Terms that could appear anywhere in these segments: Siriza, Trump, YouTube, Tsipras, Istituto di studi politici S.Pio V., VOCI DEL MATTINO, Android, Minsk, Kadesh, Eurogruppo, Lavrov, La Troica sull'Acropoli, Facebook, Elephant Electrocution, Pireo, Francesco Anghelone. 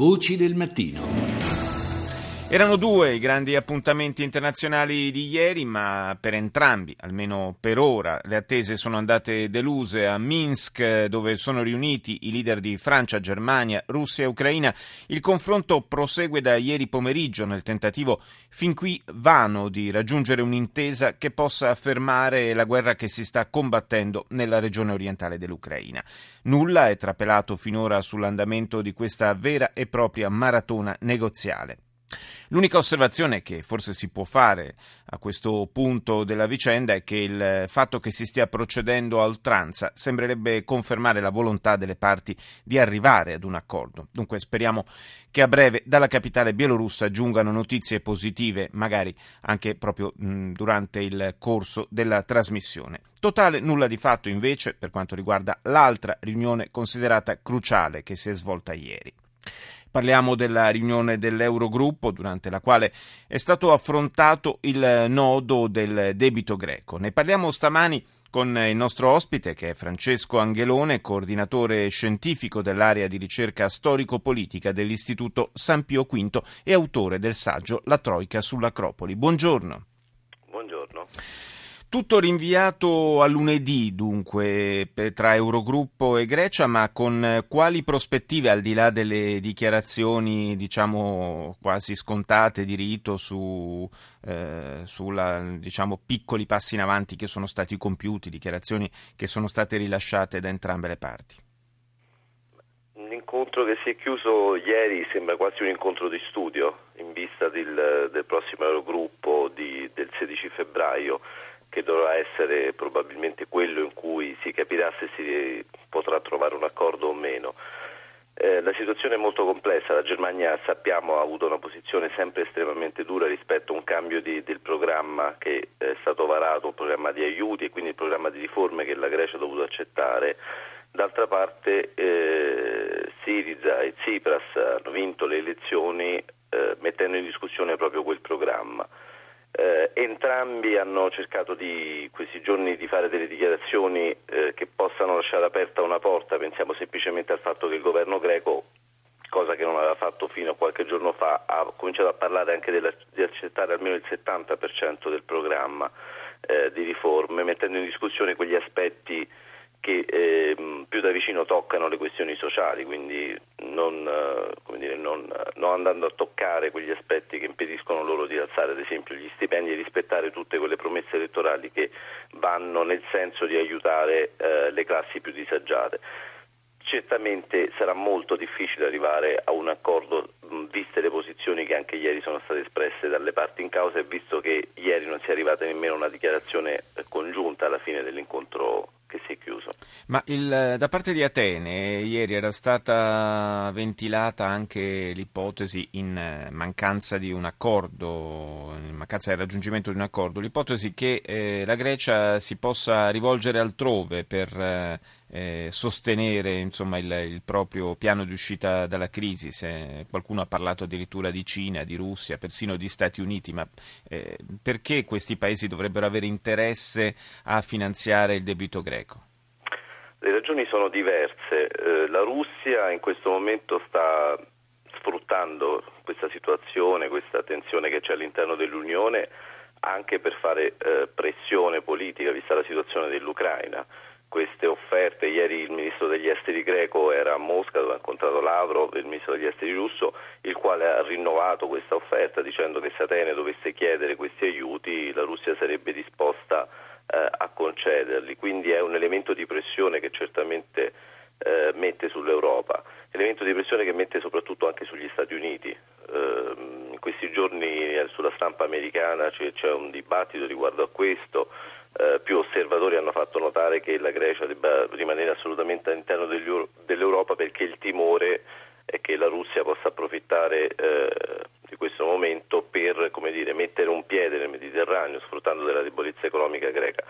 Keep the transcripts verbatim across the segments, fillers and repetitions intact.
Voci del mattino. Erano due i grandi appuntamenti internazionali di ieri, ma per entrambi, almeno per ora, le attese sono andate deluse. A Minsk, dove sono riuniti i leader di Francia, Germania, Russia e Ucraina, il confronto prosegue da ieri pomeriggio nel tentativo fin qui vano di raggiungere un'intesa che possa fermare la guerra che si sta combattendo nella regione orientale dell'Ucraina. Nulla è trapelato finora sull'andamento di questa vera e propria maratona negoziale. L'unica osservazione che forse si può fare a questo punto della vicenda è che il fatto che si stia procedendo a oltranza sembrerebbe confermare la volontà delle parti di arrivare ad un accordo. Dunque speriamo che a breve dalla capitale bielorussa giungano notizie positive, magari anche proprio mh, durante il corso della trasmissione. Totale nulla di fatto invece per quanto riguarda l'altra riunione considerata cruciale che si è svolta ieri. Parliamo della riunione dell'Eurogruppo, durante la quale è stato affrontato il nodo del debito greco. Ne parliamo stamani con il nostro ospite, che è Francesco Anghelone, coordinatore scientifico dell'area di ricerca storico-politica dell'Istituto San Pio V e autore del saggio La Troica sull'Acropoli. Buongiorno. Buongiorno. Tutto rinviato a lunedì, dunque, tra Eurogruppo e Grecia, ma con quali prospettive, al di là delle dichiarazioni, diciamo, quasi scontate di rito su eh, sulla, diciamo, piccoli passi in avanti che sono stati compiuti, dichiarazioni che sono state rilasciate da entrambe le parti? L'incontro che si è chiuso ieri sembra quasi un incontro di studio in vista del, del prossimo Eurogruppo di, del sedici febbraio. Che dovrà essere probabilmente quello in cui si capirà se si potrà trovare un accordo o meno. Eh, la situazione è molto complessa, la Germania, sappiamo, ha avuto una posizione sempre estremamente dura rispetto a un cambio di, del programma che è stato varato, un programma di aiuti e quindi il programma di riforme che la Grecia ha dovuto accettare. D'altra parte eh, Siriza e Tsipras hanno vinto le elezioni eh, mettendo in discussione proprio quel programma. Eh, entrambi hanno cercato di questi giorni di fare delle dichiarazioni eh, che possano lasciare aperta una porta. Pensiamo semplicemente al fatto che il governo greco, cosa che non aveva fatto fino a qualche giorno fa, ha cominciato a parlare anche della, di accettare almeno il settanta per cento del programma eh, di riforme, mettendo in discussione quegli aspetti che eh, più da vicino toccano le questioni sociali, quindi non, eh, come dire, non, non andando a toccare quegli aspetti che impediscono loro di alzare ad esempio gli stipendi e rispettare tutte quelle promesse elettorali che vanno nel senso di aiutare eh, le classi più disagiate. Certamente sarà molto difficile arrivare a un accordo mh, viste le posizioni che anche ieri sono state espresse dalle parti in causa e visto che ieri non si è arrivata nemmeno a una dichiarazione congiunta alla fine dell'incontro che si è chiuso. Ma il, da parte di Atene ieri era stata ventilata anche l'ipotesi, in mancanza di un accordo, in mancanza del raggiungimento di un accordo, l'ipotesi che eh, la Grecia si possa rivolgere altrove per eh, sostenere, insomma, il, il proprio piano di uscita dalla crisi. Se qualcuno ha parlato addirittura di Cina, di Russia, persino di Stati Uniti, ma eh, perché questi paesi dovrebbero avere interesse a finanziare il debito greco? Le ragioni sono diverse. Eh, la Russia in questo momento sta sfruttando questa situazione, questa tensione che c'è all'interno dell'Unione anche per fare eh, pressione politica, vista la situazione dell'Ucraina. Queste offerte, ieri il ministro degli esteri greco era a Mosca dove ha incontrato Lavrov, il ministro degli esteri russo, il quale ha rinnovato questa offerta dicendo che se Atene dovesse chiedere questi aiuti la Russia sarebbe disposta a concederli, quindi è un elemento di pressione che certamente eh, mette sull'Europa, elemento di pressione che mette soprattutto anche sugli Stati Uniti. Eh, in questi giorni sulla stampa americana c'è, c'è un dibattito riguardo a questo, eh, più osservatori hanno fatto notare che la Grecia debba rimanere assolutamente all'interno degli, dell'Europa perché il timore è che la Russia possa approfittare eh, di questo momento per, come dire, mettere un piede nel Mediterraneo sfruttando della debolezza economica greca.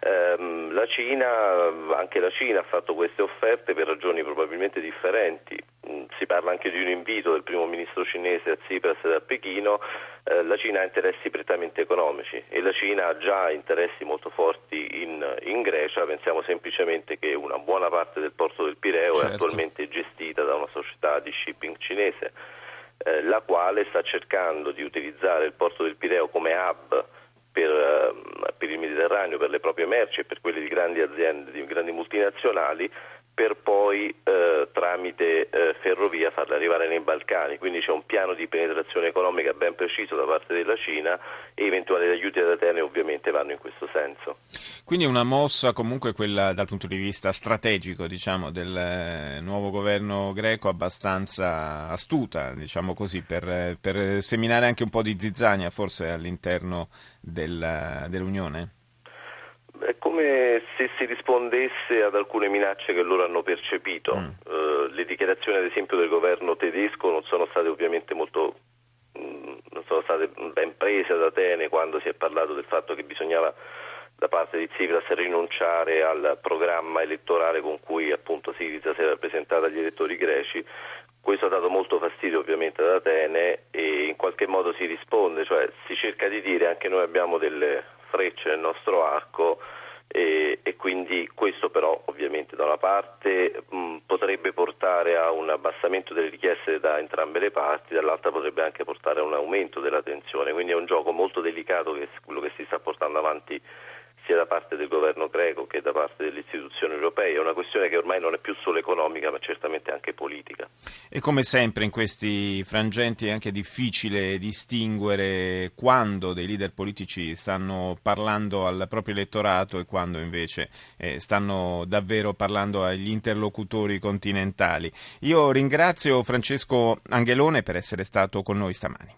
Ehm, la Cina, anche la Cina ha fatto queste offerte per ragioni probabilmente differenti. si parla anche di un invito del primo ministro cinese a Tsipras da Pechino. Eh, la Cina ha interessi prettamente economici e la Cina ha già interessi molto forti in, in Grecia. Pensiamo semplicemente che una buona parte del porto del Pireo, certo, è attualmente gestita da una società di shipping cinese, eh, la quale sta cercando di utilizzare il porto del Pireo come hub per, per il Mediterraneo, per le proprie merci e per quelle di grandi aziende, di grandi multinazionali, per poi eh, tramite eh, ferrovia farla arrivare nei Balcani. Quindi c'è un piano di penetrazione economica ben preciso da parte della Cina e eventuali aiuti ad Atene ovviamente vanno in questo senso. Quindi è una mossa comunque, quella dal punto di vista strategico, diciamo, del nuovo governo greco, abbastanza astuta, diciamo così, per, per seminare anche un po' di zizzania forse all'interno del, dell'Unione? È come se si rispondesse ad alcune minacce che loro hanno percepito. Mm. Uh, le dichiarazioni ad esempio del governo tedesco non sono state ovviamente molto mh, non sono state ben prese ad Atene, quando si è parlato del fatto che bisognava da parte di Tsipras rinunciare al programma elettorale con cui appunto Siriza si era presentata agli elettori greci. Questo ha dato molto fastidio ovviamente ad Atene e in qualche modo si risponde, cioè si cerca di dire anche noi abbiamo delle frecce nel nostro arco e, e quindi questo però ovviamente da una parte mh, potrebbe portare a un abbassamento delle richieste da entrambe le parti, dall'altra potrebbe anche portare a un aumento della tensione, quindi è un gioco molto delicato che quello che si sta portando avanti sia da parte del governo greco che da parte delle istituzioni europee. È una questione che ormai non è più solo economica ma certamente anche politica. E come sempre in questi frangenti è anche difficile distinguere quando dei leader politici stanno parlando al proprio elettorato e quando invece eh, stanno davvero parlando agli interlocutori continentali. Io ringrazio Francesco Anghelone per essere stato con noi stamani.